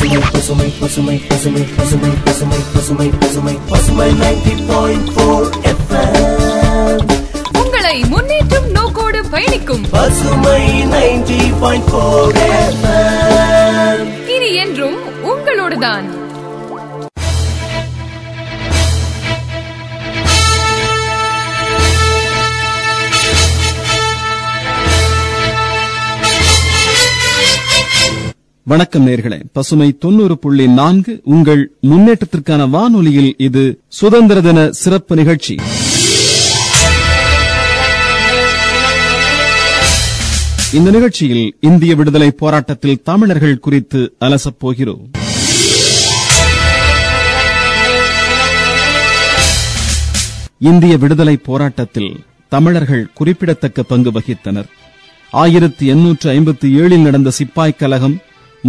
பசுமை பசுமை பசுமை பசுமை பசுமை பசுமை பசுமை பசுமை பசுமை 90.4 FM உங்களை முன்னேற்றும் நோக்கோடு பயணிக்கும் பசுமை 90.4 FM இனி என்றும் உங்களோடுதான். வணக்கம் நேர்களே, பசுமை 90.4 உங்கள் முன்னேற்றத்திற்கான வானொலியில் இது சுதந்திர தின சிறப்பு நிகழ்ச்சி. இந்த நிகழ்ச்சியில் இந்திய விடுதலை போராட்டத்தில் தமிழர்கள் குறித்து அலசப்போகிறோம். இந்திய விடுதலை போராட்டத்தில் தமிழர்கள் குறிப்பிடத்தக்க பங்கு வகித்தனர். 1857 நடந்த சிப்பாய் கலகம்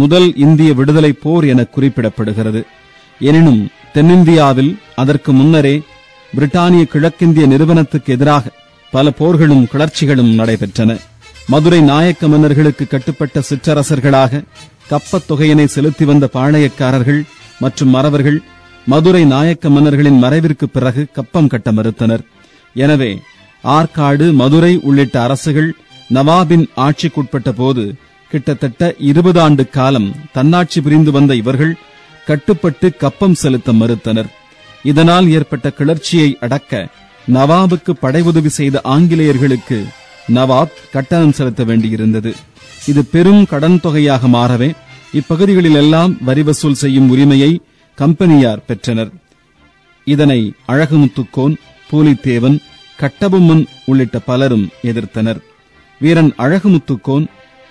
முதல் இந்திய விடுதலை போர் என குறிப்பிடப்படுகிறது. எனினும் தென்னிந்தியாவில் அதற்கு முன்னரே பிரிட்டானிய கிழக்கிந்திய நிறுவனத்துக்கு எதிராக பல போர்களும் கிளர்ச்சிகளும் நடைபெற்றன. மதுரை நாயக்க மன்னர்களுக்கு கட்டுப்பட்ட சிற்றரசர்களாக கப்பத் தொகையினை செலுத்தி வந்த பாளையக்காரர்கள் மற்றும் மறவர்கள் மதுரை நாயக்க மன்னர்களின் மறைவிற்கு பிறகு கப்பம் கட்ட மறுத்தனர். எனவே ஆற்காடு மதுரை உள்ளிட்ட அரசுகள் நவாபின் ஆட்சிக்குட்பட்ட போது கிட்டத்தட்ட 20 ஆண்டு காலம் தன்னாட்சி புரிந்து வந்த இவர்கள் கட்டுப்பட்டு கப்பம் செலுத்த மறுத்தனர். இதனால் ஏற்பட்ட கிளர்ச்சியை அடக்க நவாபுக்கு படை உதவி செய்த ஆங்கிலேயர்களுக்கு நவாப் கட்டணம் செலுத்த வேண்டியிருந்தது. இது பெரும் கடன் தொகையாக மாறவே இப்பகுதிகளில் எல்லாம் வரி வசூல் செய்யும் உரிமையை கம்பெனியார் பெற்றனர். இதனை அழகுமுத்துக்கோன், பூலித்தேவன், கட்டபொம்மன் உள்ளிட்ட பலரும் எதிர்த்தனர். வீரன் அழகுமுத்துக்கோன்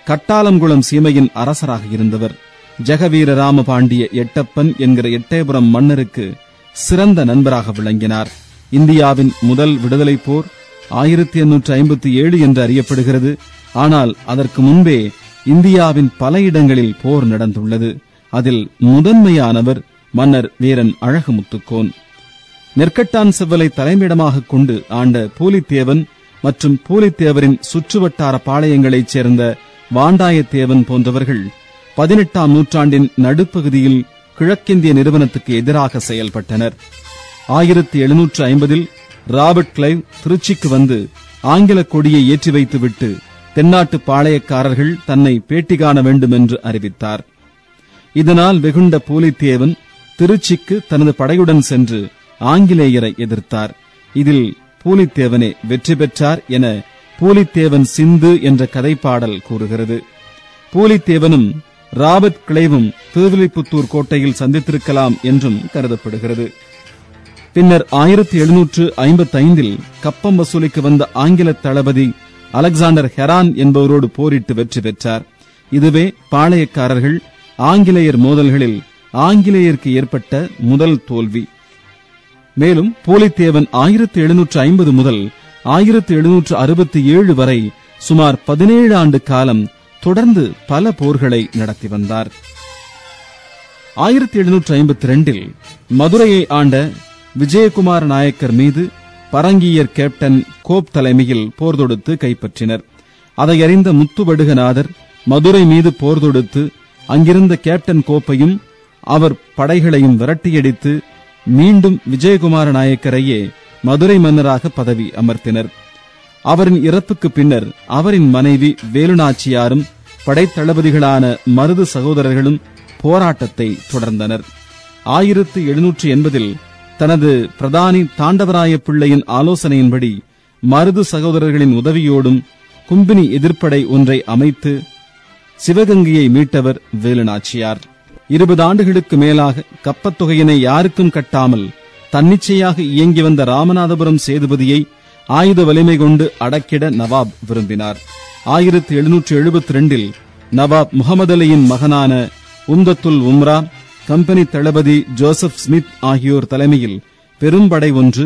கட்டாலங்குளம் சீமையின் அரசராக இருந்தவர். ஜெகவீர ராமபாண்டிய எட்டப்பன் என்கிற எட்டயபுரம் மன்னருக்கு சிறந்த நண்பராக விளங்கினார். இந்தியாவின் முதல் விடுதலை போர் 1857 என்று அறியப்படுகிறது. ஆனால் அதற்கு முன்பே இந்தியாவின் பல இடங்களில் போர் நடந்துள்ளது. அதில் முதன்மையானவர் மன்னர் வீரன் அழகுமுத்துக்கோன். நெற்கட்டான் செவ்வலை தலைமையிடமாக கொண்டு ஆண்ட பூலித்தேவன் மற்றும் பூலித்தேவரின் சுற்றுவட்டார பாளையங்களைச் சேர்ந்த வாண்டாயத்தேவன் போன்றவர்கள் 18ஆம் நூற்றாண்டின் நடுப்பகுதியில் கிழக்கிந்திய நிறுவனத்துக்கு எதிராக செயல்பட்டனர். 1750 ராபர்ட் கிளைவ் திருச்சிக்கு வந்து ஆங்கில கொடியை ஏற்றி வைத்துவிட்டு தென்னாட்டு பாளையக்காரர்கள் தன்னை பேட்டி காண வேண்டும் என்று அறிவித்தார். இதனால் வெகுண்ட பூலித்தேவன் திருச்சிக்கு தனது படையுடன் சென்று ஆங்கிலேயரை எதிர்த்தார். இதில் பூலித்தேவனே வெற்றி பெற்றார் என பூலித்தேவன் சிந்து என்ற கதைப்பாடல் கூறுகிறது. பூலித்தேவனும் ராபர்ட் கிளைவும் திருவில்லிபுத்தூர் கோட்டையில் சந்தித்திருக்கலாம் என்றும் கருதப்படுகிறது. பின்னர் 1755 கப்பம் வசூலிக்கு வந்த ஆங்கில தளபதி அலெக்சாண்டர் ஹெரான் என்பவரோடு போரிட்டு வெற்றி பெற்றார். இதுவே பாளையக்காரர்கள் ஆங்கிலேயர் மோதல்களில் ஆங்கிலேயருக்கு ஏற்பட்ட முதல் தோல்வி. மேலும் பூலித்தேவன் 1750 முதல் 1767 வரை சுமார் 17 ஆண்டு காலம் தொடர்ந்து பல போர்களை நடத்தி வந்தார். 1752 மதுரையை ஆண்ட விஜயகுமார் நாயக்கர் மீது பரங்கியர் கேப்டன் கோப் தலைமையில் போர் தொடுத்து கைப்பற்றினர். அதையறிந்த முத்துவடுகநாதர் மதுரை மீது போர் தொடுத்து அங்கிருந்த கேப்டன் கோப்பையும் அவர் படைகளையும் விரட்டியடித்து மீண்டும் விஜயகுமார் நாயக்கரையே மதுரை மன்னராக பதவி அமர்த்தினர். அவரின் இறப்புக்கு பின்னர் அவரின் மனைவி வேலுநாச்சியாரும் படைத்தளபதிகளான மருது சகோதரர்களும் போராட்டத்தை தொடர்ந்தனர். 1780 தனது பிரதானி தாண்டவராய பிள்ளையின் ஆலோசனையின்படி மருது சகோதரர்களின் உதவியோடும் கும்பினி எதிர்ப்படை ஒன்றை அமைத்து சிவகங்கையை மீட்டவர் வேலுநாச்சியார். 20 ஆண்டுகளுக்கு மேலாக கப்பத்தொகையினை யாருக்கும் கட்டாமல் தன்னிச்சையாக இயங்கி வந்த ராமநாதபுரம் சேதுபதியை ஆயுத வலிமை கொண்டு அடக்கிட நவாப் விரும்பினார். 1772 நவாப் முகமது அலியின் மகனான உந்தத் உல் உம்ரா, கம்பெனி தளபதி ஜோசப் ஸ்மித் ஆகியோர் தலைமையில் பெரும்படை ஒன்று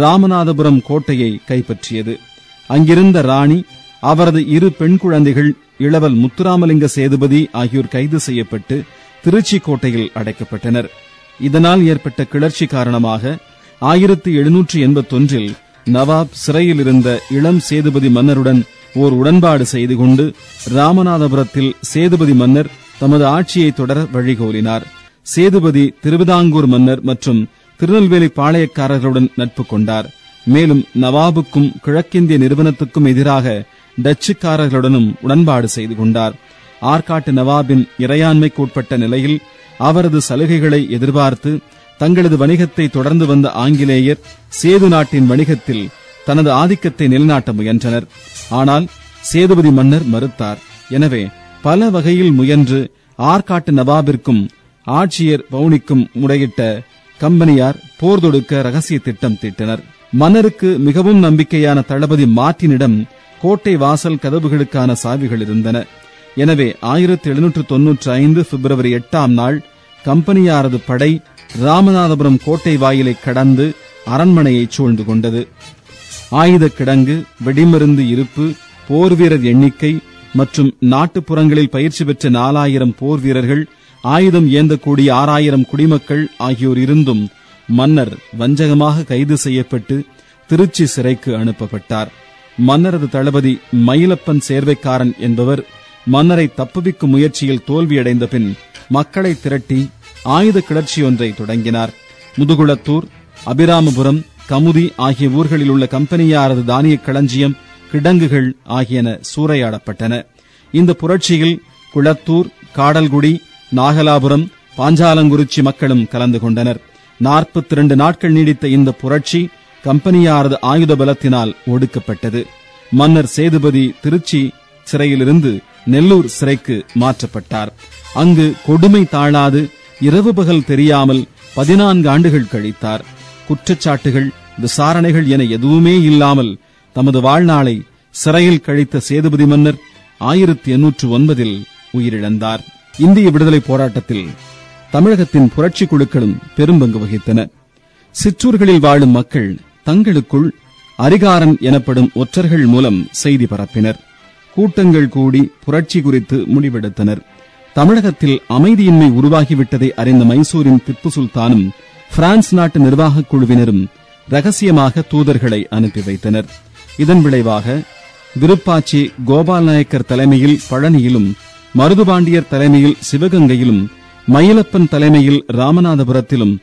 ராமநாதபுரம் கோட்டையை கைப்பற்றியது. அங்கிருந்த ராணி, அவரது 2 பெண் குழந்தைகள் இளவல் முத்துராமலிங்க சேதுபதி ஆகியோர் கைது செய்யப்பட்டு திருச்சி கோட்டையில் அடைக்கப்பட்டனர். இதனால் ஏற்பட்ட கிளர்ச்சி காரணமாக 1781 நவாப் சிறையில் இருந்த இளம் சேதுபதி மன்னருடன் ஓர் உடன்பாடு செய்து கொண்டு ராமநாதபுரத்தில் சேதுபதி மன்னர் தமது ஆட்சியை தொடர வழிகோலினார். சேதுபதி திருவிதாங்கூர் மன்னர் மற்றும் திருநெல்வேலி பாளையக்காரர்களுடன் நட்பு கொண்டார். மேலும் நவாபுக்கும் கிழக்கிந்திய நிறுவனத்துக்கும் எதிராக டச்சுக்காரர்களுடனும் உடன்பாடு செய்து கொண்டார். ஆற்காட்டு நவாபின் இறையாண்மைக்கு உட்பட்ட நிலையில் அவரது சலுகைகளை எதிர்பார்த்து தங்களது வணிகத்தை தொடர்ந்து வந்த ஆங்கிலேயர் சேது நாட்டின் வணிகத்தில் தனது ஆதிக்கத்தை நிலைநாட்ட முயன்றனர். ஆனால் சேதுபதி மன்னர் மறுத்தார். எனவே பல வகையில் முயன்று ஆற்காட்டு நவாபிற்கும் ஆட்சியர் பவுனிக்கும் முறையிட்ட கம்பெனியார் போர் தொடுக்க ரகசிய திட்டம் தீட்டினர். மன்னருக்கு மிகவும் நம்பிக்கையான தளபதி மார்ட்டினிடம் கோட்டை வாசல் கதவுகளுக்கான சாவிகள் இருந்தன. எனவே 1795 பிப்ரவரி 8ஆம் நாள் கம்பெனியாரது படை ராமநாதபுரம் கோட்டை வாயிலை கடந்து அரண்மனையை சூழ்ந்து கொண்டது. ஆயுத கிடங்கு, வெடிமருந்து இருப்பு, போர் வீரர் எண்ணிக்கை மற்றும் நாட்டுப்புறங்களில் பயிற்சி பெற்ற 4000 போர் வீரர்கள், ஆயுதம் ஏந்தக்கூடிய 6000 குடிமக்கள் ஆகியோர் இருந்தும் மன்னர் வஞ்சகமாக கைது செய்யப்பட்டு திருச்சி சிறைக்கு அனுப்பப்பட்டார். மன்னரது தளபதி மயிலப்பன் சேர்வைக்காரன் என்பவர் மன்னரை தப்புவிக்கும் முயற்சியில் தோல்வியடைந்த பின் மக்களை திரட்டி ஆயுத கிளர்ச்சியொன்றை தொடங்கினார். முதுகுளத்தூர், அபிராமபுரம், கமுதி ஆகிய ஊர்களில் உள்ள கம்பெனியாரது தானிய களஞ்சியம், கிடங்குகள் ஆகியன சூறையாடப்பட்டன. இந்த புரட்சியில் குளத்தூர், காடல்குடி, நாகலாபுரம், பாஞ்சாலங்குறிச்சி மக்களும் கலந்து கொண்டனர். 42 நாட்கள் நீடித்த இந்த புரட்சி கம்பெனியாரது ஆயுத பலத்தினால் ஒடுக்கப்பட்டது. மன்னர் சேதுபதி திருச்சி சிறையிலிருந்து நெல்லூர் சிறைக்கு மாற்றப்பட்டார். அங்கு கொடுமை தாழாது இரவு பகல் தெரியாமல் 14 ஆண்டுகள் கழித்தார். குற்றச்சாட்டுகள், விசாரணைகள் என எதுவுமே இல்லாமல் தமது வாழ்நாளை சிறையில் கழித்த சேதுபதி மன்னர் 1809 உயிரிழந்தார். இந்திய விடுதலை போராட்டத்தில் தமிழகத்தின் புரட்சி குழுக்களும் பெரும்பங்கு வகித்தன. சிற்றூர்களில் வாழும் மக்கள் தங்களுக்குள் அரிகாரன் எனப்படும் ஒற்றர்கள் மூலம் செய்தி பரப்பினர். கூட்டங்கள் கூடி புரட்சி குறித்து முடிவெடுத்தனர். தமிழகத்தில் அமைதியின்மை உருவாகிவிட்டதை அறிந்த மைசூரின் திப்பு சுல்தானும் பிரான்ஸ் நாட்டு நிர்வாக குழுவினரும் ரகசியமாக தூதர்களை அனுப்பி வைத்தனர். இதன் விளைவாக விருப்பாச்சி கோபால் நாயக்கர் தலைமையில் பழனியிலும், மருதுபாண்டியர் தலைமையில் சிவகங்கையிலும், மயிலப்பன் தலைமையில் ராமநாதபுரத்திலும்,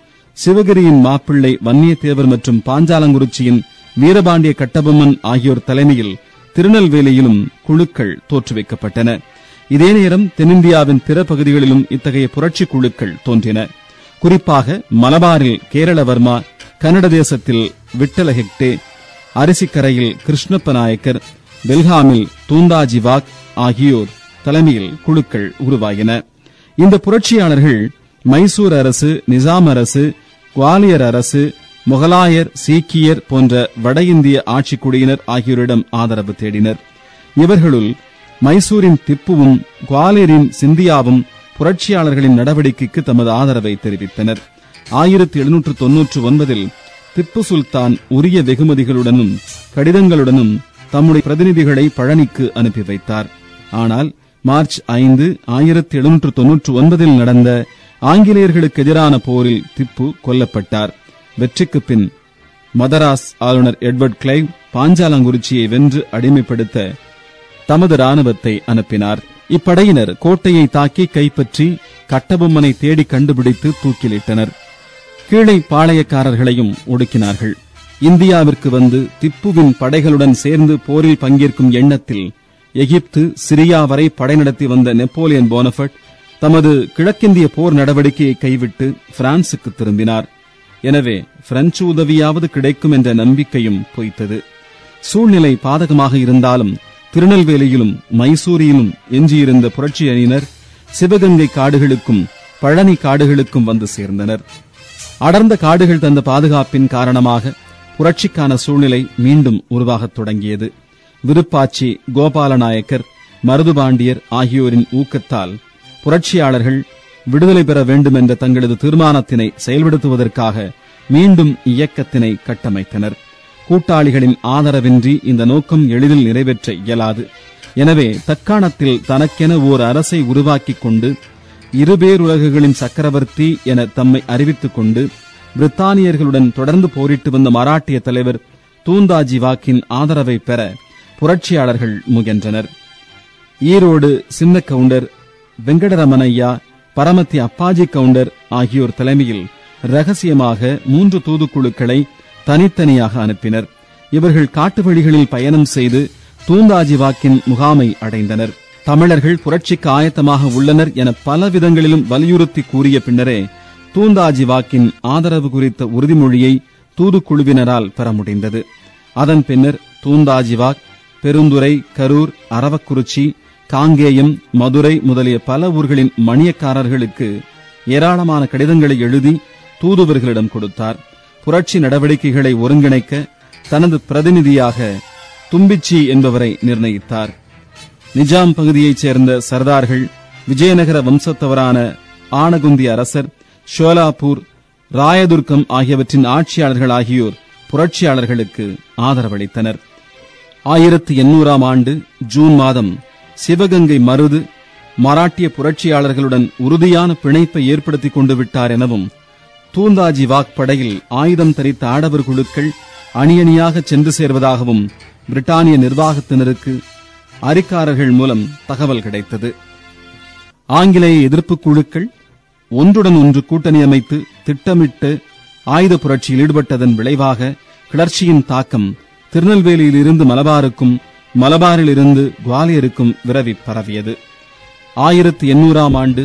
சிவகிரியின் மாப்பிள்ளை வன்னியத்தேவர் மற்றும் பாஞ்சாலங்குறிச்சியின் வீரபாண்டிய கட்டபொம்மன் ஆகியோர் தலைமையில் திருநெல்வேலியிலும் குழுக்கள் தோற்றுவிக்கப்பட்டன. இதே நேரம் தென்னிந்தியாவின் பிற பகுதிகளிலும் இத்தகைய புரட்சி குழுக்கள் தோன்றின. குறிப்பாக மலபாரில் கேரள வர்மா, கன்னட தேசத்தில் விட்டல ஹெக்டே, அரிசிக்கரையில் கிருஷ்ணப்ப நாயக்கர், பெல்காமில் தூந்தாஜி வாக் ஆகியோர் தலைமையில் குழுக்கள் உருவாகின. இந்த புரட்சியாளர்கள் மைசூர் அரசு, நிசாம் அரசு, குவாலியர் அரசு, முகலாயர், சீக்கியர் போன்ற வட இந்திய ஆட்சி குடியினர் ஆகியோரிடம் ஆதரவு தேடினர். இவர்களுள் மைசூரின் திப்புவும் குவாலியரின் சிந்தியாவும் புரட்சியாளர்களின் நடவடிக்கைக்கு தமது ஆதரவை தெரிவித்தனர். 1799 திப்பு சுல்தான் உரிய வெகுமதிகளுடனும் கடிதங்களுடனும் தம்முடைய பிரதிநிதிகளை பழனிக்கு அனுப்பி வைத்தார். ஆனால் மார்ச் 5, 1799 நடந்த ஆங்கிலேயர்களுக்கு எதிரான போரில் திப்பு கொல்லப்பட்டார். வெற்றிக்கு பின் மதராஸ் ஆளுநர் எட்வர்ட் கிளைவ் பாஞ்சாலங்குறிச்சியை வென்று அடிமைப்படுத்த தமது ராணுவத்தை அனுப்பினார். இப்படையினர் கோட்டையை தாக்கி கைப்பற்றி கட்டபொம்மனை தேடி கண்டுபிடித்து தூக்கிலிட்டனர். கீழே பாளையக்காரர்களையும் ஒடுக்கினார்கள். இந்தியாவிற்கு வந்து திப்புவின் படைகளுடன் சேர்ந்து போரில் பங்கேற்கும் எண்ணத்தில் எகிப்து, சிரியா வரை படை நடத்தி வந்த நெப்போலியன் போனபர்ட் தமது கிழக்கிந்திய போர் நடவடிக்கையை கைவிட்டு பிரான்சுக்கு திரும்பினார். எனவே பிரெஞ்சு உதவியாவது கிடைக்கும் என்ற நம்பிக்கையும் பொய்த்தது. சூழ்நிலை பாதகமாக இருந்தாலும் திருநெல்வேலியிலும் மைசூரியிலும் எஞ்சியிருந்த புரட்சி அணியினர் சிவகங்கை காடுகளுக்கும் பழனி காடுகளுக்கும் வந்து சேர்ந்தனர். அடர்ந்த காடுகள் தந்த பாதுகாப்பின் காரணமாக புரட்சிக்கான சூழ்நிலை மீண்டும் உருவாகத் தொடங்கியது. விருப்பாச்சி கோபால நாயக்கர், மருதுபாண்டியர் ஆகியோரின் ஊக்கத்தால் புரட்சியாளர்கள் விடுதலை பெற வேண்டும் என்ற தங்களது தீர்மானத்தினை செயல்படுத்துவதற்காக மீண்டும் இயக்கத்தினை கட்டமைத்தனர். கூட்டாளிகளின் ஆதரவின்றி இந்த நோக்கம் எளிதில் நிறைவேற்ற இயலாது. எனவே தற்காலத்தில் தனக்கென ஓர் அரசை உருவாக்கிக் கொண்டு இருபேருலகுகளின் சக்கரவர்த்தி என தம்மை அறிவித்துக் கொண்டு பிரித்தானியர்களுடன் தொடர்ந்து போரிட்டு வந்த மராட்டிய தலைவர் தூந்தாஜி வாக்கின் ஆதரவை பெற புரட்சியாளர்கள் முயன்றனர். ஈரோடு சின்ன கவுண்டர், வெங்கடரமணையா, பரமத்தி அப்பாஜி கவுண்டர் ஆகியோர் தலைமையில் ரகசியமாக 3 தூதுக்குழுக்களை தனித்தனியாக அனுப்பினர். இவர்கள் காட்டு வழிகளில் பயணம் செய்து தூந்தாஜி வாக்கின் முகாமை அடைந்தனர். தமிழர்கள் புரட்சிக்கு ஆயத்தமாக உள்ளனர் என பல விதங்களிலும் வலியுறுத்தி கூறிய பின்னரே தூந்தாஜி வாக்கின் ஆதரவு குறித்த உறுதிமொழியை தூதுக்குழுவினரால் பெற முடிந்தது. அதன் பின்னர் தூந்தாஜி வாக் பெருந்துறை, கரூர், அரவக்குறிச்சி, காங்கேயம், மதுரை முதலிய பல ஊர்களின் மணியக்காரர்களுக்கு ஏராளமான கடிதங்களை எழுதி தூதுவர்களிடம் கொடுத்தார். புரட்சி நடவடிக்கைகளை ஒருங்கிணைக்க தனது பிரதிநிதியாக தும்பிச்சி என்பவரை நிர்ணயித்தார். நிஜாம் பகுதியைச் சேர்ந்த சர்தார்கள், விஜயநகர வம்சத்தவரான ஆனகுந்தி அரசர், ஷோலாப்பூர், ராயதுர்க்கம் ஆகியவற்றின் ஆட்சியாளர்கள் ஆகியோர் புரட்சியாளர்களுக்கு ஆதரவளித்தனர். 1800 ஆண்டு ஜூன் மாதம் சிவகங்கை மருது மராட்டிய புரட்சியாளர்களுடன் உறுதியான பிணைப்பை ஏற்படுத்திக் கொண்டு விட்டார் எனவும், தூந்தாஜி வாக் படையில் ஆயுதம் தரித்த ஆடவர் குழுக்கள் அணியணியாக சென்று சேர்வதாகவும் பிரிட்டானிய நிர்வாகத்தினருக்கு அறிக்காரர்கள் மூலம் தகவல் கிடைத்தது. ஆங்கிலேய எதிர்ப்பு குழுக்கள் ஒன்றுடன் ஒன்று கூட்டணி அமைத்து திட்டமிட்டு ஆயுத புரட்சியில் ஈடுபட்டதன் விளைவாக கிளர்ச்சியின் தாக்கம் திருநெல்வேலியிலிருந்து மலபாருக்கும், மலபாரிலிருந்து குவாலியருக்கும் விரவி பரவியது. 1800 ஆண்டு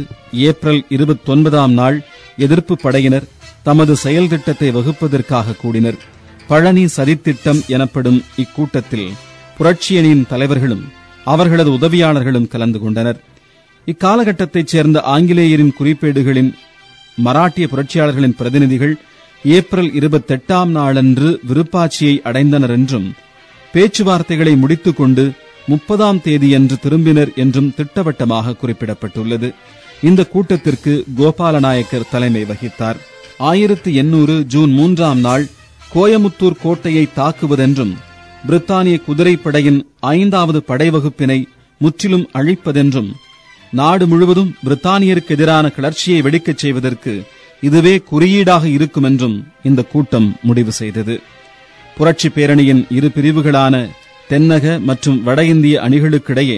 ஏப்ரல் 29 நாள் எதிர்ப்பு படையினர் தமது செயல் திட்டத்தை வகுப்பதற்காக கூடினர். பழனி சதித்திட்டம் எனப்படும் இக்கூட்டத்தில் புரட்சியணியின் தலைவர்களும் அவர்களது உதவியாளர்களும் கலந்து கொண்டனர். இக்காலகட்டத்தைச் சேர்ந்த ஆங்கிலேயரின் குறிப்பேடுகளின் மராட்டிய புரட்சியாளர்களின் பிரதிநிதிகள் ஏப்ரல் 28 நாளன்று விருப்பாட்சியை அடைந்தனர் என்றும், பேச்சுவார்த்தைகளை முடித்துக்கொண்டு 30 தேதியன்று திரும்பினர் என்றும் திட்டவட்டமாக குறிப்பிடப்பட்டுள்ளது. இந்த கூட்டத்திற்கு கோபாலநாயக்கர் தலைமை வகித்தார். 1800 ஜூன் 3 நாள் கோயமுத்தூர் கோட்டையை தாக்குவதென்றும், பிரித்தானிய குதிரைப்படையின் 5வது படைவகுப்பினை முற்றிலும் அழிப்பதென்றும், நாடு முழுவதும் பிரித்தானியருக்கு எதிரான கிளர்ச்சியை வெடிக்கச் செய்வதற்கு இதுவே குறியீடாக இருக்கும் என்றும் இந்த கூட்டம் முடிவு செய்தது. புரட்சி பேரணியின் இரு பிரிவுகளான தென்னக மற்றும் வட இந்திய அணிகளுக்கிடையே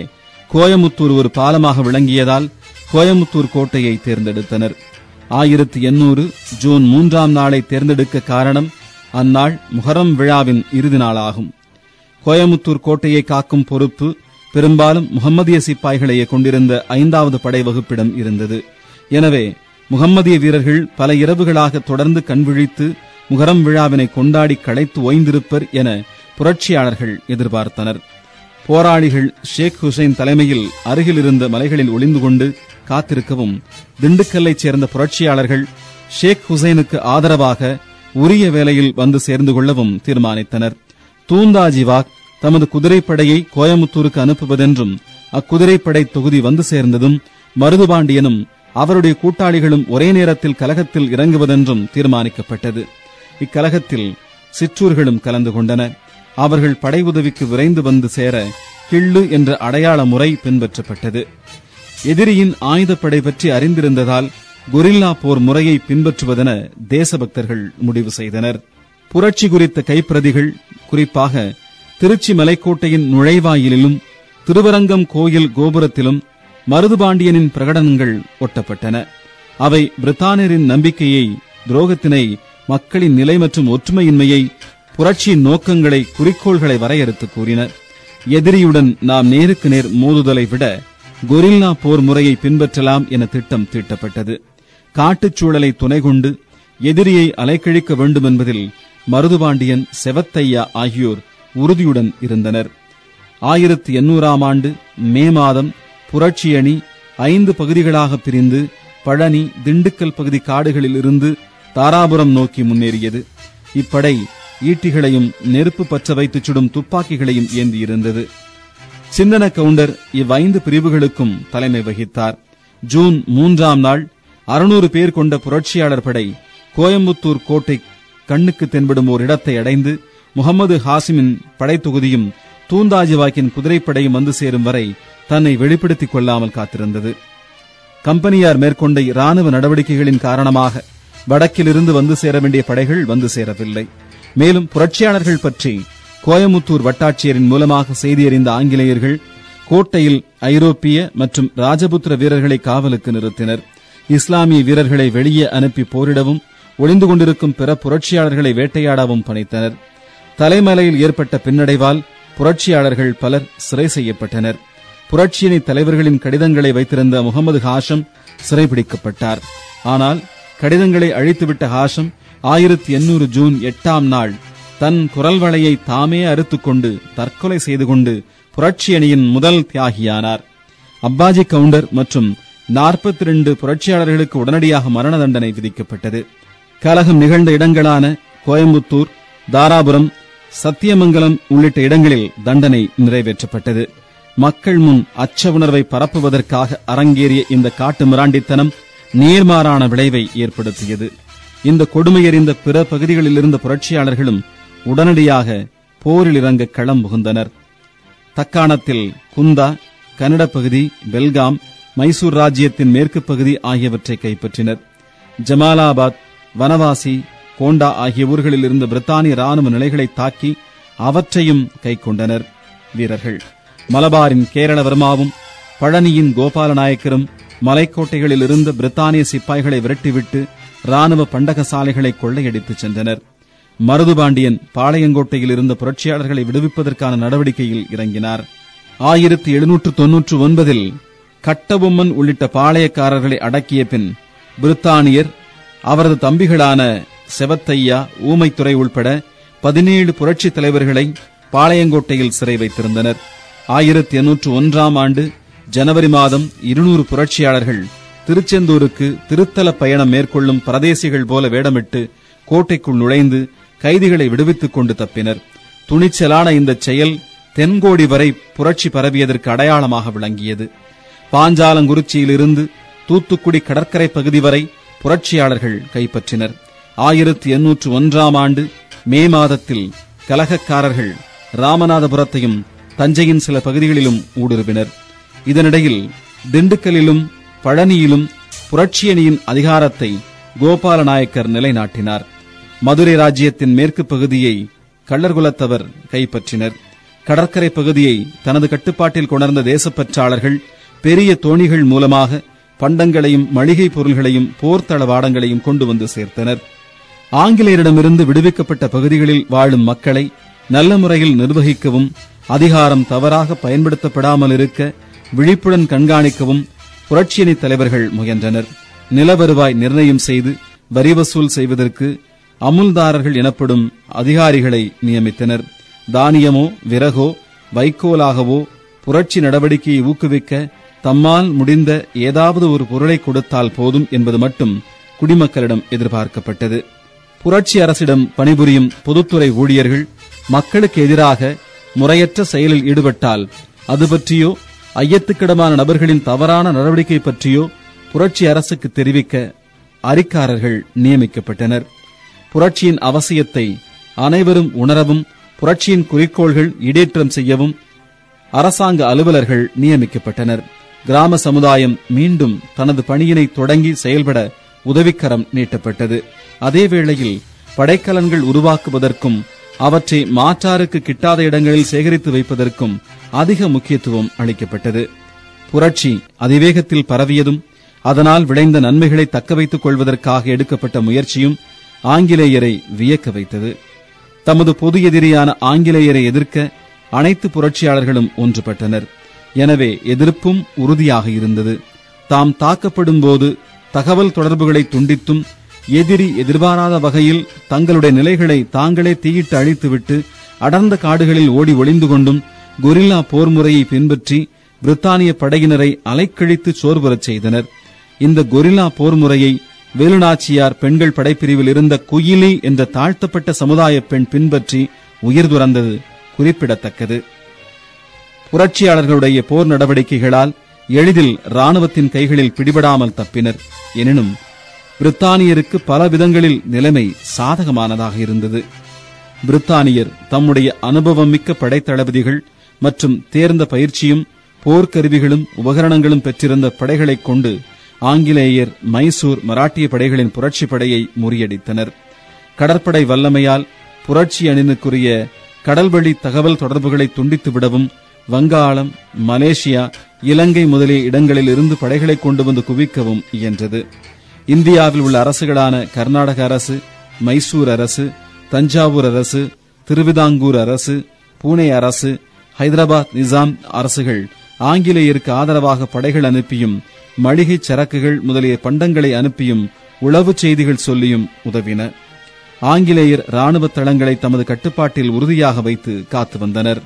கோயமுத்தூர் ஒரு பாலமாக விளங்கியதால் கோயமுத்தூர் கோட்டையை தேர்ந்தெடுத்தனர். 1800 ஜூன் 3 நாளை தேர்ந்தெடுக்க காரணம் அந்நாள் முஹரம் விழாவின் இறுதி நாளாகும். கோயமுத்தூர் கோட்டையை காக்கும் பொறுப்பு பெரும்பாலும் முகம்மதிய சிப்பாய்களையே கொண்டிருந்த 5வது படை வகுப்பிடம் இருந்தது. எனவே முகம்மதிய வீரர்கள் பல இரவுகளாக தொடர்ந்து கண்விழித்து முஹரம் விழாவினை கொண்டாடி களைத்து ஓய்ந்திருப்பர் என புரட்சியாளர்கள் எதிர்பார்த்தனர். போராளிகள் ஷேக் ஹுசைன் தலைமையில் அருகில் இருந்த மலைகளில் ஒளிந்து கொண்டு காத்திருக்கவும், திண்டுக்கல்லைச் சேர்ந்த புரட்சியாளர்கள் ஷேக் ஹுசைனுக்கு ஆதரவாக உரிய வேளையில் வந்து சேர்ந்து கொள்ளவும் தீர்மானித்தனர். தூந்தாஜி வாக் தமது குதிரைப்படையை கோயமுத்தூருக்கு அனுப்புவதென்றும், அக்குதிரைப்படை தொகுதி வந்து சேர்ந்ததும் மருதுபாண்டியனும் அவருடைய கூட்டாளிகளும் ஒரே நேரத்தில் கலகத்தில் இறங்குவதென்றும் தீர்மானிக்கப்பட்டது. இக்கலகத்தில் சிற்றூர்களும் கலந்து கொண்டன. அவர்கள் படை உதவிக்கு விரைந்து வந்து சேர கிள்ளு என்ற அடையாள முறை பின்பற்றப்பட்டது. எதிரியின் ஆயுதப்படை பற்றி அறிந்திருந்ததால் கொரில்லா போர் முறையை பின்பற்றுவதென தேசபக்தர்கள் முடிவு செய்தனர். புரட்சி குறித்த கைப்பிரதிகள், குறிப்பாக திருச்சி மலைக்கோட்டையின் நுழைவாயிலிலும் திருவரங்கம் கோயில் கோபுரத்திலும் மருதுபாண்டியனின் பிரகடனங்கள் ஒட்டப்பட்டன. அவை பிரித்தானியரின் நம்பிக்கையை, துரோகத்தினை, மக்களின் நிலை மற்றும் ஒற்றுமையின்மையை, புரட்சியின் நோக்கங்களை, குறிக்கோள்களை வரையறுத்து கூறின. எதிரியுடன் நாம் நேருக்கு நேர் மோதுதலை விட கொரில்லா போர் முறையை பின்பற்றலாம் என திட்டம் தீட்டப்பட்டது. காட்டுச்சூழலை துணை கொண்டு எதிரியை அலைக்கழிக்க வேண்டும் என்பதில் மருதுபாண்டியன், செவத்தையா ஆகியோர் உறுதியுடன் இருந்தனர். 1800 ஆண்டு மே மாதம் புரட்சியணி 5 பகுதிகளாக பிரிந்து பழனி, திண்டுக்கல் பகுதி காடுகளில் இருந்து தாராபுரம் நோக்கி முன்னேறியது. இப்படை ஈட்டிகளையும் நெருப்பு பற்ற வைத்து சுடும் துப்பாக்கிகளையும் ஏந்தியிருந்தது. சிந்தன கவுண்டர் இவ்வைந்து பிரிவுகளுக்கும் தலைமை வகித்தார். ஜூன் 3 நாள் 600 பேர் கொண்ட புரட்சியாளர் படை கோயம்புத்தூர் கோட்டை கண்ணுக்கு தென்படும் ஓர் இடத்தை அடைந்து, முகமது ஹாசிமின் படைத்தொகுதியும் தூந்தாஜி வாக்கின் குதிரைப்படையும் வந்து சேரும் வரை தன்னை வெளிப்படுத்திக் கொள்ளாமல் காத்திருந்தது. கம்பெனியார் மேற்கொண்ட இராணுவ நடவடிக்கைகளின் காரணமாக வடக்கிலிருந்து வந்து சேர வேண்டிய படைகள் வந்து சேரவில்லை. மேலும் புரட்சியாளர்கள் பற்றி கோயமுத்தூர் வட்டாட்சியரின் மூலமாக செய்தியறிந்த ஆங்கிலேயர்கள் கோட்டையில் ஐரோப்பிய மற்றும் ராஜபுத்திர வீரர்களை காவலுக்கு நிறுத்தினர். இஸ்லாமிய வீரர்களை வெளியே அனுப்பி போரிடவும் ஒளிந்து கொண்டிருக்கும் பிற புரட்சியாளர்களை வேட்டையாடவும் பணித்தனர். தலைமலையில் ஏற்பட்ட பின்னடைவால் புரட்சியாளர்கள் பலர் சிறை செய்யப்பட்டனர். புரட்சியணி தலைவர்களின் கடிதங்களை வைத்திருந்த முகமது ஹாஷம் சிறைபிடிக்கப்பட்டார். ஆனால் கடிதங்களை அழித்துவிட்ட ஹாஷம் 1800 ஜூன் 8 தன் குரல் வளையை தாமே அறுத்துக்கொண்டு தற்கொலை செய்து கொண்டு புரட்சியணியின் முதல் தியாகியானார். அப்பாஜி கவுண்டர் மற்றும் 42 புரட்சியாளர்களுக்கு உடனடியாக மரண தண்டனை விதிக்கப்பட்டது. கலகம் நிகழ்ந்த இடங்களான கோயம்புத்தூர், தாராபுரம், சத்தியமங்கலம் உள்ளிட்ட இடங்களில் தண்டனை நிறைவேற்றப்பட்டது. மக்கள் முன் அச்ச உணர்வை பரப்புவதற்காக அரங்கேறிய இந்த காட்டு மிராண்டித்தனம் நேர்மாறான விளைவை ஏற்படுத்தியது. இந்த கொடுமையறிந்த பிற பகுதிகளில் இருந்த புரட்சியாளர்களும் உடனடியாக போரில் இறங்க களம் புகுந்தனர். தக்காணத்தில் குந்தா, கன்னட பகுதி, பெல்காம், மைசூர் ராஜ்யத்தின் மேற்கு பகுதி ஆகியவற்றை கைப்பற்றினர். ஜமாலாபாத், வனவாசி, கோண்டா ஆகிய ஊர்களில் இருந்த பிரித்தானிய ராணுவ நிலைகளை தாக்கி அவற்றையும் கை கொண்டனர் வீரர்கள். மலபாரின் கேரள வர்மாவும் பழனியின் கோபால நாயக்கரும் மலைக்கோட்டைகளில் இருந்த பிரித்தானிய சிப்பாய்களை விரட்டிவிட்டு ராணுவ பண்டகசாலைகளை கொள்ளையடித்து சென்றனர். மருதுபாண்டியன் பாளையங்கோட்டையில் இருந்த புரட்சியாளர்களை விடுவிப்பதற்கான நடவடிக்கையில் இறங்கினார். 1799 கட்டபொம்மன் உள்ளிட்ட பாளையக்காரர்களை அடக்கிய பின் பிரித்தானியர் அவரது தம்பிகளான செவத்தையா, ஊமைத்துறை உள்பட 17 புரட்சி தலைவர்களை பாளையங்கோட்டையில் சிறை வைத்திருந்தனர். 1801 ஜனவரி மாதம் 200 புரட்சியாளர்கள் திருச்செந்தூருக்கு திருத்தல பயணம் மேற்கொள்ளும் பிரதேசிகள் போல வேடமிட்டு கோட்டைக்குள் நுழைந்து கைதிகளை விடுவித்துக் கொண்டு தப்பினர். துணிச்சலான இந்த செயல் தென்கோடி வரை புரட்சி பரவியதற்கு அடையாளமாக விளங்கியது. பாஞ்சாலங்குறிச்சியிலிருந்து தூத்துக்குடி கடற்கரை பகுதி வரை புரட்சியாளர்கள் கைப்பற்றினர். 1801 மே மாதத்தில் கலகக்காரர்கள் ராமநாதபுரத்தையும் தஞ்சையின் சில பகுதிகளிலும் ஊடுருவினர். இதனிடையில் திண்டுக்கலிலும் பழனியிலும் புரட்சியணியின் அதிகாரத்தை கோபால நாயக்கர் நிலைநாட்டினார். மதுரை ராஜ்யத்தின் மேற்கு பகுதியை கள்ளர்குலத்தவர் கைப்பற்றினர். கடற்கரை பகுதியை தனது கட்டுப்பாட்டில் கொணர்ந்த தேசப்பற்றாளர்கள் பெரிய தோணிகள் மூலமாக பண்டங்களையும் மளிகை பொருள்களையும் போர்த்தளவாடங்களையும் கொண்டு வந்து சேர்த்தனர். ஆங்கிலேயரிடமிருந்து விடுவிக்கப்பட்ட பகுதிகளில் வாழும் மக்களை நல்ல முறையில் நிர்வகிக்கவும், அதிகாரம் தவறாக பயன்படுத்தப்படாமல் இருக்க விழிப்புடன் கண்காணிக்கவும் புரட்சியணி தலைவர்கள் முயன்றனர். நில வருவாய் நிர்ணயம் செய்து வரி வசூல் செய்வதற்கு அமுல்தாரர்கள் எனப்படும் அதிகாரிகளை நியமித்தனர். தானியமோ விறகோ வைக்கோலாகவோ புரட்சி நடவடிக்கையை ஊக்குவிக்க தம்மால் முடிந்த ஏதாவது ஒரு பொருளை கொடுத்தால் போதும் என்பது மட்டும் குடிமக்களிடம் எதிர்பார்க்கப்பட்டது. புரட்சி அரசிடம் பணிபுரியும் பொதுத்துறை ஊழியர்கள் மக்களுக்கு எதிராக முறையற்ற செயலில் ஈடுபட்டால் அது பற்றியோ ஐயத்துக்கிடமான நபர்களின் தவறான நடவடிக்கை பற்றியோ புரட்சி அரசுக்கு தெரிவிக்க அறிக்காரர்கள் நியமிக்கப்பட்டனர். புரட்சியின் அவசியத்தை அனைவரும் உணரவும் புரட்சியின் குறிக்கோள்கள் இடேற்றம் செய்யவும் அரசாங்க அலுவலர்கள் நியமிக்கப்பட்டனர். கிராம சமுதாயம் மீண்டும் தனது பணியினை தொடங்கி செயல்பட உதவிக்கரம் நீட்டப்பட்டது. அதேவேளையில் படைக்கலன்கள் உருவாக்குவதற்கும் அவற்றை மாற்றாருக்கு கிட்டாத இடங்களில் சேகரித்து வைப்பதற்கும் அதிக முக்கியத்துவம் அளிக்கப்பட்டது. புரட்சி அதிவேகத்தில் பரவியதும் அதனால் விளைந்த நன்மைகளை தக்க வைத்துக் கொள்வதற்காக எடுக்கப்பட்ட முயற்சியும் ஆங்கிலேயரை வியக்க வைத்தது. தமது பொது எதிரியான ஆங்கிலேயரை எதிர்க்க அனைத்து புரட்சியாளர்களும் ஒன்றுபட்டனர். எனவே எதிர்ப்பும் உறுதியாக இருந்தது. தாம் தாக்கப்படும் போது தகவல் தொடர்புகளை துண்டித்தும் எதிரி எதிர்பாராத வகையில் தங்களுடைய நிலைகளை தாங்களே தீயிட்டு அழித்துவிட்டு அடர்ந்த காடுகளில் ஓடி ஒளிந்து கொண்டும் கொரில்லா போர் முறையை பின்பற்றி பிரித்தானிய படையினரை அலைக்கழித்து சோர்வுறச் செய்தனர். இந்த கொரில்லா போர் முறையை வேலுநாச்சியார் பெண்கள் படைப்பிரிவில் இருந்த குயிலி என்ற தாழ்த்தப்பட்ட சமுதாய பெண் பின்பற்றி உயிர் துறந்தது குறிப்பிடத்தக்கது. புரட்சியாளர்களுடைய போர் நடவடிக்கைகளால் எளிதில் ராணுவத்தின் கைகளில் பிடிபடாமல் தப்பினர். எனினும் பிரித்தானியருக்கு பல விதங்களில் நிலைமை சாதகமானதாக இருந்தது. பிரித்தானியர் தம்முடைய அனுபவம் மிக்க படைத்தளபதிகள் மற்றும் தேர்ந்த பயிற்சியும் போர்க்கருவிகளும் உபகரணங்களும் பெற்றிருந்த படைகளை கொண்டு ஆங்கிலேயர் மைசூர் மராட்டிய படைகளின் புரட்சி படையை முறியடித்தனர். கடற்படை வல்லமையால் புரட்சி அணினுக்குரிய கடல்வழி தகவல் தொடர்புகளை துண்டித்துவிடவும் வங்காளம், மலேசியா, இலங்கை முதலிய இடங்களில் இருந்து படைகளை கொண்டு வந்து குவிக்கவும் இயன்றது. இந்தியாவில் உள்ள அரசுகளான கர்நாடக அரசு, மைசூர் அரசு, தஞ்சாவூர் அரசு, திருவிதாங்கூர் அரசு, பூனே அரசு, ஹைதராபாத் நிசாம் அரசுகள் ஆங்கிலேயருக்கு ஆதரவாக படைகள் அனுப்பியும் மளிகை சரக்குகள் முதலிய பண்டங்களை அனுப்பியும் உளவு செய்திகள் சொல்லியும் உதவின. ஆங்கிலேயர் ராணுவ தளங்களை தமது கட்டுப்பாட்டில் உறுதியாக வைத்து காத்து வந்தனர்.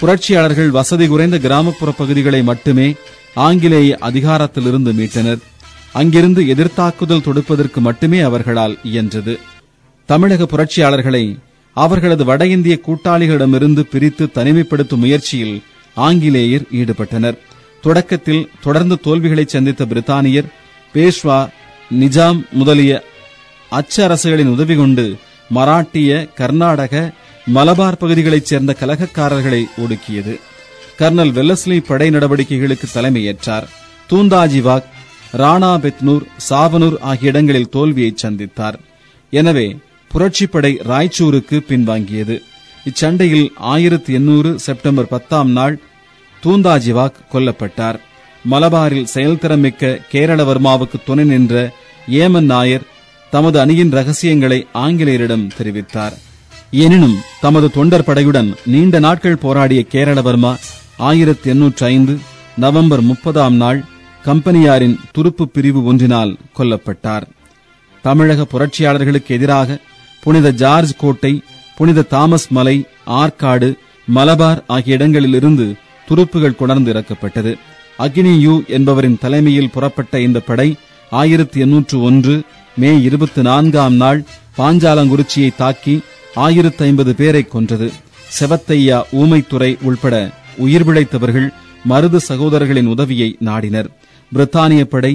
புரட்சியாளர்கள் வசதி குறைந்த கிராமப்புற பகுதிகளை மட்டுமே ஆங்கிலேய அதிகாரத்திலிருந்து மீட்டனர். அங்கிருந்து எதிர்த்தாக்குதல் தொடுப்பதற்கு மட்டுமே அவர்களால் இயன்றது. தமிழக புரட்சியாளர்களை அவர்களது வட இந்திய கூட்டாளிகளிடமிருந்து பிரித்து தனிமைப்படுத்தும் முயற்சியில் ஆங்கிலேயர் ஈடுபட்டனர். தொடக்கத்தில் தொடர்ந்து தோல்விகளை சந்தித்த பிரித்தானியர் பேஷ்வா, நிஜாம் முதலிய அச்ச அரசுகளின் உதவி கொண்டு மராட்டிய, கர்நாடக, மலபார் பகுதிகளைச் சேர்ந்த கலகக்காரர்களை ஒடுக்கியது. கர்னல் வெல்லஸ்லி படை நடவடிக்கைகளுக்கு தலைமையேற்றார். தூந்தாஜி வாக், ராணா பெத்னூர், சாவனூர் ஆகிய இடங்களில் தோல்வியை சந்தித்தார். எனவே புரட்சிப்படை ராய்ச்சூருக்கு பின்வாங்கியது. இச்சண்டையில் 1800 செப்டம்பர் 10ஆம் நாள் தூந்தாஜி வாக் கொல்லப்பட்டார். மலபாரில் செயல்திறமிக்க கேரள வர்மாவுக்கு துணை நின்ற ஏமன் நாயர் தமது அணியின் ரகசியங்களை ஆங்கிலேயரிடம் தெரிவித்தார். எனினும் தமது தொண்டர் படையுடன் நீண்ட நாட்கள் போராடிய கேரள வர்மா 1805 நவம்பர் 30ஆம் நாள் கம்பெனியாரின் துருப்பு பிரிவு ஒன்றினால் கொல்லப்பட்டார். தமிழக புரட்சியாளர்களுக்கு எதிராக புனித ஜார்ஜ் கோட்டை, புனித தாமஸ் மலை, ஆற்காடு, மலபார் ஆகிய இடங்களில் இருந்து துருப்புகள் கொணர்ந்து இறக்கப்பட்டது. அக்னி யூ என்பவரின் தலைமையில் புறப்பட்ட இந்த படை 1801 மே 24ஆம் நாள் பாஞ்சாலங்குறிச்சியை தாக்கி 1050 பேரை கொன்றது. செவத்தையா, ஊமைத்துறை உள்பட உயிர் பிழைத்தவர்கள் மருது சகோதரர்களின் உதவியை நாடினர். பிரித்தானிய படை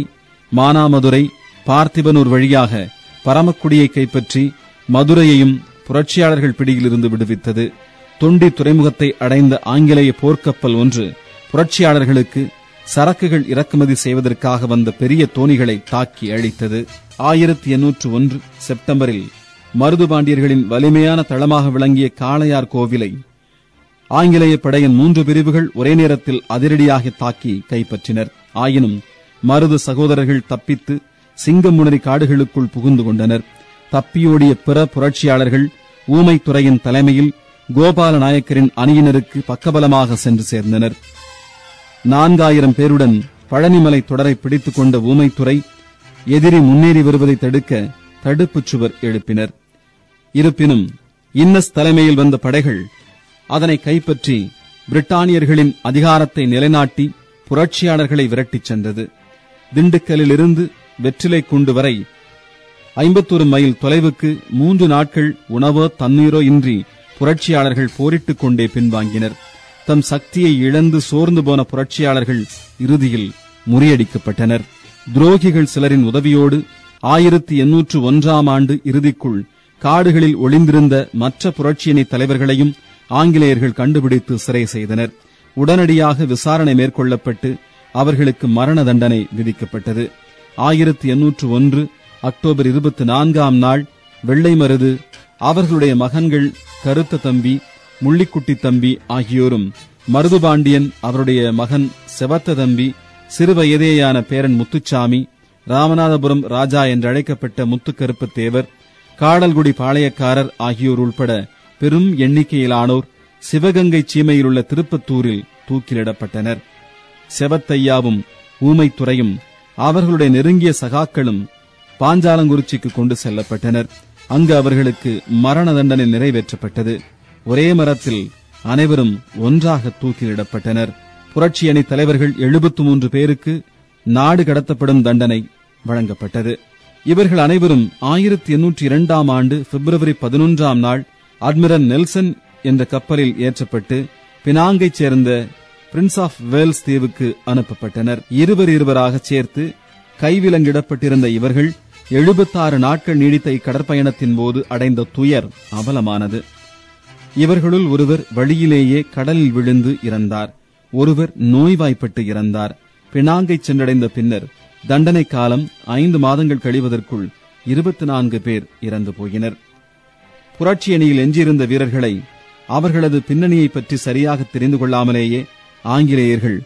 மானாமதுரை, பார்த்திபனூர் வழியாக பரமக்குடியை கைப்பற்றி மதுரையையும் புரட்சியாளர்கள் பிடியிலிருந்து விடுவித்தது. தொண்டி துறைமுகத்தை அடைந்த ஆங்கிலேய போர்க்கப்பல் ஒன்று புரட்சியாளர்களுக்கு சரக்குகள் இறக்குமதி செய்வதற்காக வந்த பெரிய தோணிகளை தாக்கி அழித்தது. 1801 செப்டம்பரில் மருது பாண்டியர்களின் வலிமையான தளமாக விளங்கிய காளையார் கோவிலை ஆங்கிலேய படையின் 3 பிரிவுகள் ஒரே நேரத்தில் அதிரடியாக தாக்கி கைப்பற்றினர். ஆயினும் மருது சகோதரர்கள் தப்பித்து சிங்கமுனரி காடுகளுக்குள் புகுந்து கொண்டனர். தப்பியோடிய பிற புரட்சியாளர்கள் ஊமைத்துறையின் தலைமையில் கோபால நாயக்கரின் அணியினருக்கு பக்கபலமாக சென்று சேர்ந்தனர். 4000 பேருடன் பழனிமலை தொடரை பிடித்துக் கொண்ட ஊமைத்துறை எதிரி முன்னேறி வருவதை தடுக்க தடுப்புச் சுவர் எழுப்பினர். இருப்பினும் இன்னஸ் தலைமையில் வந்த படைகள் அதனை கைப்பற்றி பிரிட்டானியர்களின் அதிகாரத்தை நிலைநாட்டி புரட்சியாளர்களை விரட்டிச் சென்றது. திண்டுக்கல்லிலிருந்து வெற்றிலை குண்டு வரை 51 மைல் தொலைவுக்கு 3 நாட்கள் உணவோ தண்ணீரோ இன்றி புரட்சியாளர்கள் போரிட்டுக் கொண்டே பின்வாங்கினர். தம் சக்தியை இழந்து சோர்ந்து போன புரட்சியாளர்கள் இறுதியில் முறியடிக்கப்பட்டனர். துரோகிகள் சிலரின் உதவியோடு 1801ஆம் ஆண்டு இறுதிக்குள் காடுகளில் ஒளிந்திருந்த மற்ற புரட்சியணி தலைவர்களையும் ஆங்கிலேயர்கள் கண்டுபிடித்து சிறை செய்தனர். உடனடியாக விசாரணை மேற்கொள்ளப்பட்டு அவர்களுக்கு மரண தண்டனை விதிக்கப்பட்டது. 1801 அக்டோபர் 24ஆம் நாள் வெள்ளை மருது, அவர்களுடைய மகன்கள் கருத்த தம்பி, முள்ளிக்குட்டி தம்பி ஆகியோரும் மருதுபாண்டியன், அவருடைய மகன் செவத்த தம்பி, சிறுவயதேயான பேரன் முத்துச்சாமி, ராமநாதபுரம் ராஜா என்றழைக்கப்பட்ட முத்துக்கருப்பு தேவர், காடல்குடி பாளையக்காரர் ஆகியோர் உள்பட பெரும் எண்ணிக்கையிலானோர் சிவகங்கை சீமையிலுள்ள திருப்பத்தூரில் தூக்கிலிடப்பட்டனர். செவத்தையாவும் ஊமைத்துறையும் அவர்களுடைய நெருங்கிய சகாக்களும் பாஞ்சாலங்குறிச்சிக்கு கொண்டு செல்லப்பட்டனர். அங்கு அவர்களுக்கு மரண தண்டனை நிறைவேற்றப்பட்டது. ஒரே மரத்தில் அனைவரும் ஒன்றாக தூக்கிலிடப்பட்டனர். புரட்சி அணி தலைவர்கள் 73 பேருக்கு நாடு கடத்தப்படும் தண்டனை வழங்கப்பட்டது. இவர்கள் அனைவரும் 1802ஆம் ஆண்டு பிப்ரவரி 11ஆம் நாள் அட்மிரல் நெல்சன் என்ற கப்பலில் ஏற்றப்பட்டு பினாங்கைச் சேர்ந்த பிரின்ஸ் ஆஃப் வேல்ஸ் தீவுக்கு அனுப்பப்பட்டனர். இருவராக சேர்த்து கைவிலங்கிடப்பட்டிருந்த இவர்கள் 76 நாட்கள் நீடித்த இக்கடற்பயணத்தின் போது அடைந்த துயர் அவலமானது. இவர்களுள் ஒருவர் வழியிலேயே கடலில் விழுந்து இறந்தார். ஒருவர் நோய்வாய்ப்பட்டு இறந்தார். பினாங்கை சென்றடைந்த பின்னர் தண்டனை காலம் 5 மாதங்கள் கழிவதற்குள் 24 பேர் இறந்து போயினர். புரட்சி அணியில் எஞ்சியிருந்த வீரர்களை அவர்களது பின்னணியை பற்றி சரியாக தெரிந்து கொள்ளாமலேயே ஆங்கிலேயர்கள்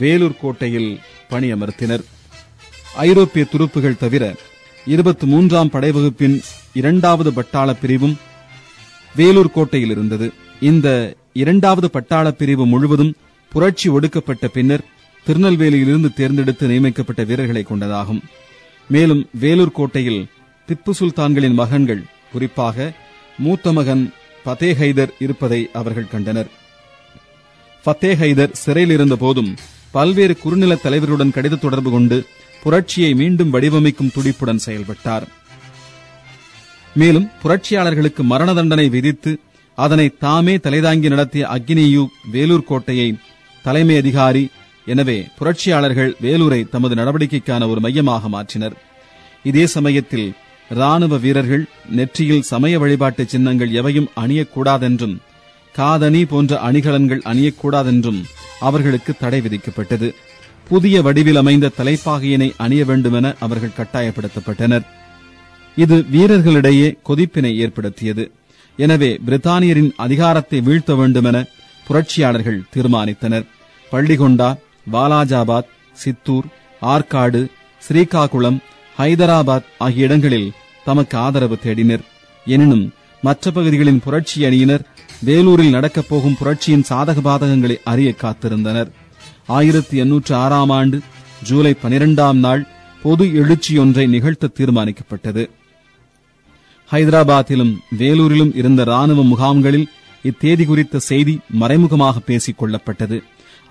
வேலூர் கோட்டையில் பணியமர்த்தினர். ஐரோப்பிய துருப்புகள் தவிர 23ஆம் படைவகுப்பின் 2வது பட்டாள பிரிவும் வேலூர் கோட்டையில் இருந்தது. இந்த 2வது பட்டாள பிரிவு முழுவதும் புரட்சி ஒடுக்கப்பட்ட பின்னர் திருநெல்வேலியிலிருந்து தேர்ந்தெடுத்து நியமிக்கப்பட்ட வீரர்களை கொண்டதாகும். மேலும் வேலூர் கோட்டையில் திப்பு சுல்தான்களின் மகன்கள், குறிப்பாக மூத்த மகன் ஃபத்தேஹைதர் இருப்பதை அவர்கள் கண்டனர். ஃபத்தேஹைதர் சிறையில் இருந்த போதும் பல்வேறு குறுநில தலைவர்களுடன் கடித தொடர்பு கொண்டு புரட்சியை மீண்டும் வடிவமைக்கும் துடிப்புடன் செயல்பட்டார். மேலும் புரட்சியாளர்களுக்கு மரண தண்டனை விதித்து அதனை தாமே தலைதாங்கி நடத்திய அக்னி யூக் வேலூர் கோட்டையை தலைமை அதிகாரி. எனவே புரட்சியாளர்கள் வேலூரை தமது நடவடிக்கைக்கான ஒரு மையமாக மாற்றினர். இதே சமயத்தில் ராணுவ வீரர்கள் நெற்றியில் சமய வழிபாட்டு சின்னங்கள் எவையும் அணியக்கூடாதென்றும் காதணி போன்ற அணிகலன்கள் அணியக்கூடாதென்றும் அவர்களுக்கு தடை விதிக்கப்பட்டது. புதிய வடிவில் அமைந்த தலைப்பாகையினை அணிய வேண்டுமென அவர்கள் கட்டாயப்படுத்தப்பட்டனர். இது வீரர்களிடையே கொதிப்பினை ஏற்படுத்தியது. எனவே பிரித்தானியரின் அதிகாரத்தை வீழ்த்த வேண்டுமென புரட்சியாளர்கள் தீர்மானித்தனர். பள்ளிகொண்டா, வாலாஜாபாத், சித்தூர், ஆற்காடு, ஸ்ரீகாகுளம், ஹைதராபாத் ஆகிய இடங்களில் தமக்கு ஆதரவு தேடினர். எனினும் மற்ற பகுதிகளின் புரட்சி அணியினர் வேலூரில் நடக்கப் போகும் புரட்சியின் சாதக பாதகங்களை அறிய காத்திருந்தனர். 1806 ஆண்டு ஜூலை 12ஆம் நாள் பொது எழுச்சியொன்றை நிகழ்த்த தீர்மானிக்கப்பட்டது. ஹைதராபாத்திலும் வேலூரிலும் இருந்த ராணுவ முகாம்களில் இத்தேதி குறித்த செய்தி மறைமுகமாக பேசிக் கொள்ளப்பட்டது.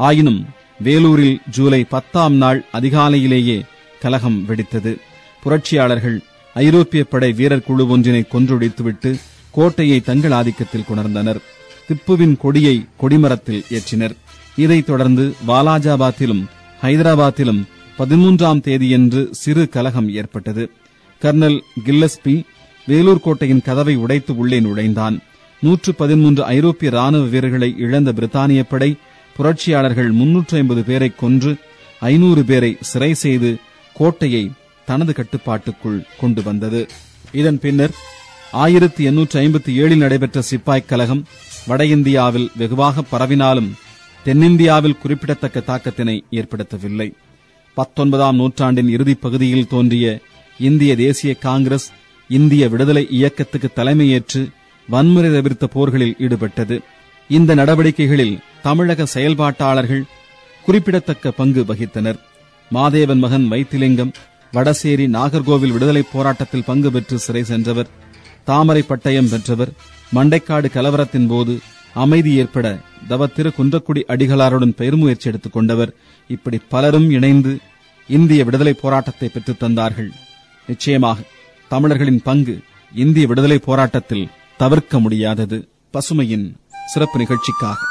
ஆயினும் வேலூரில் ஜூலை 10ஆம் நாள் அதிகாலையிலேயே கலகம் வெடித்தது. புரட்சியாளர்கள் ஐரோப்பிய படை வீரர் குழு ஒன்றினை கொன்றொழித்துவிட்டு கோட்டையை தங்கள் ஆதிக்கத்தில் கொணர்ந்தனர். திப்புவின் கொடியை கொடிமரத்தில் ஏற்றினர். இதைத் தொடர்ந்து வாலாஜாபாத்திலும் ஹைதராபாத்திலும் 13ஆம் தேதியன்று சிறு கலகம் ஏற்பட்டது. கர்னல் கில்லஸ்பி வேலூர் கோட்டையின் கதவை உடைத்து உள்ளே நுழைந்தான். 113 ஐரோப்பிய ராணுவ வீரர்களை இழந்த பிரித்தானிய படை புரட்சியாளர்கள் 350 பேரை கொன்று 500 பேரை சிறை செய்து கோட்டையை தனது கட்டுப்பாட்டுக்குள் கொண்டு வந்தது. இதன் பின்னர் 1857 நடைபெற்ற சிப்பாய் கலகம் வட இந்தியாவில் வெகுவாக பரவினாலும் தென்னிந்தியாவில் குறிப்பிடத்தக்க தாக்கத்தினை ஏற்படுத்தவில்லை. 19ஆம் நூற்றாண்டின் இறுதிப் பகுதியில் தோன்றிய இந்திய தேசிய காங்கிரஸ் இந்திய விடுதலை இயக்கத்துக்கு தலைமையேற்று வன்முறை தவிர்த்த போர்களில் ஈடுபட்டது. இந்த நடவடிக்கைகளில் தமிழக செயல்பாட்டாளர்கள் குறிப்பிடத்தக்க பங்கு வகித்தனர். மாதேவன் மகன் வைத்திலிங்கம் வடசேரி நாகர்கோவில் விடுதலைப் போராட்டத்தில் பங்கு பெற்று சிறை சென்றவர். தாமரை பட்டயம் பெற்றவர். மண்டைக்காடு கலவரத்தின் போது அமைதி ஏற்பட தவத்திரு குன்றக்குடி அடிகளாருடன் பெருமுயற்சி எடுத்துக் கொண்டவர். இப்படி பலரும் இணைந்து இந்திய விடுதலை போராட்டத்தை பெற்றுத் தந்தார்கள். நிச்சயமாக தமிழர்களின் பங்கு இந்திய விடுதலை போராட்டத்தில் தவிர்க்க முடியாதது. பசுமையின் சிறப்பு நிகழ்ச்சிக்காக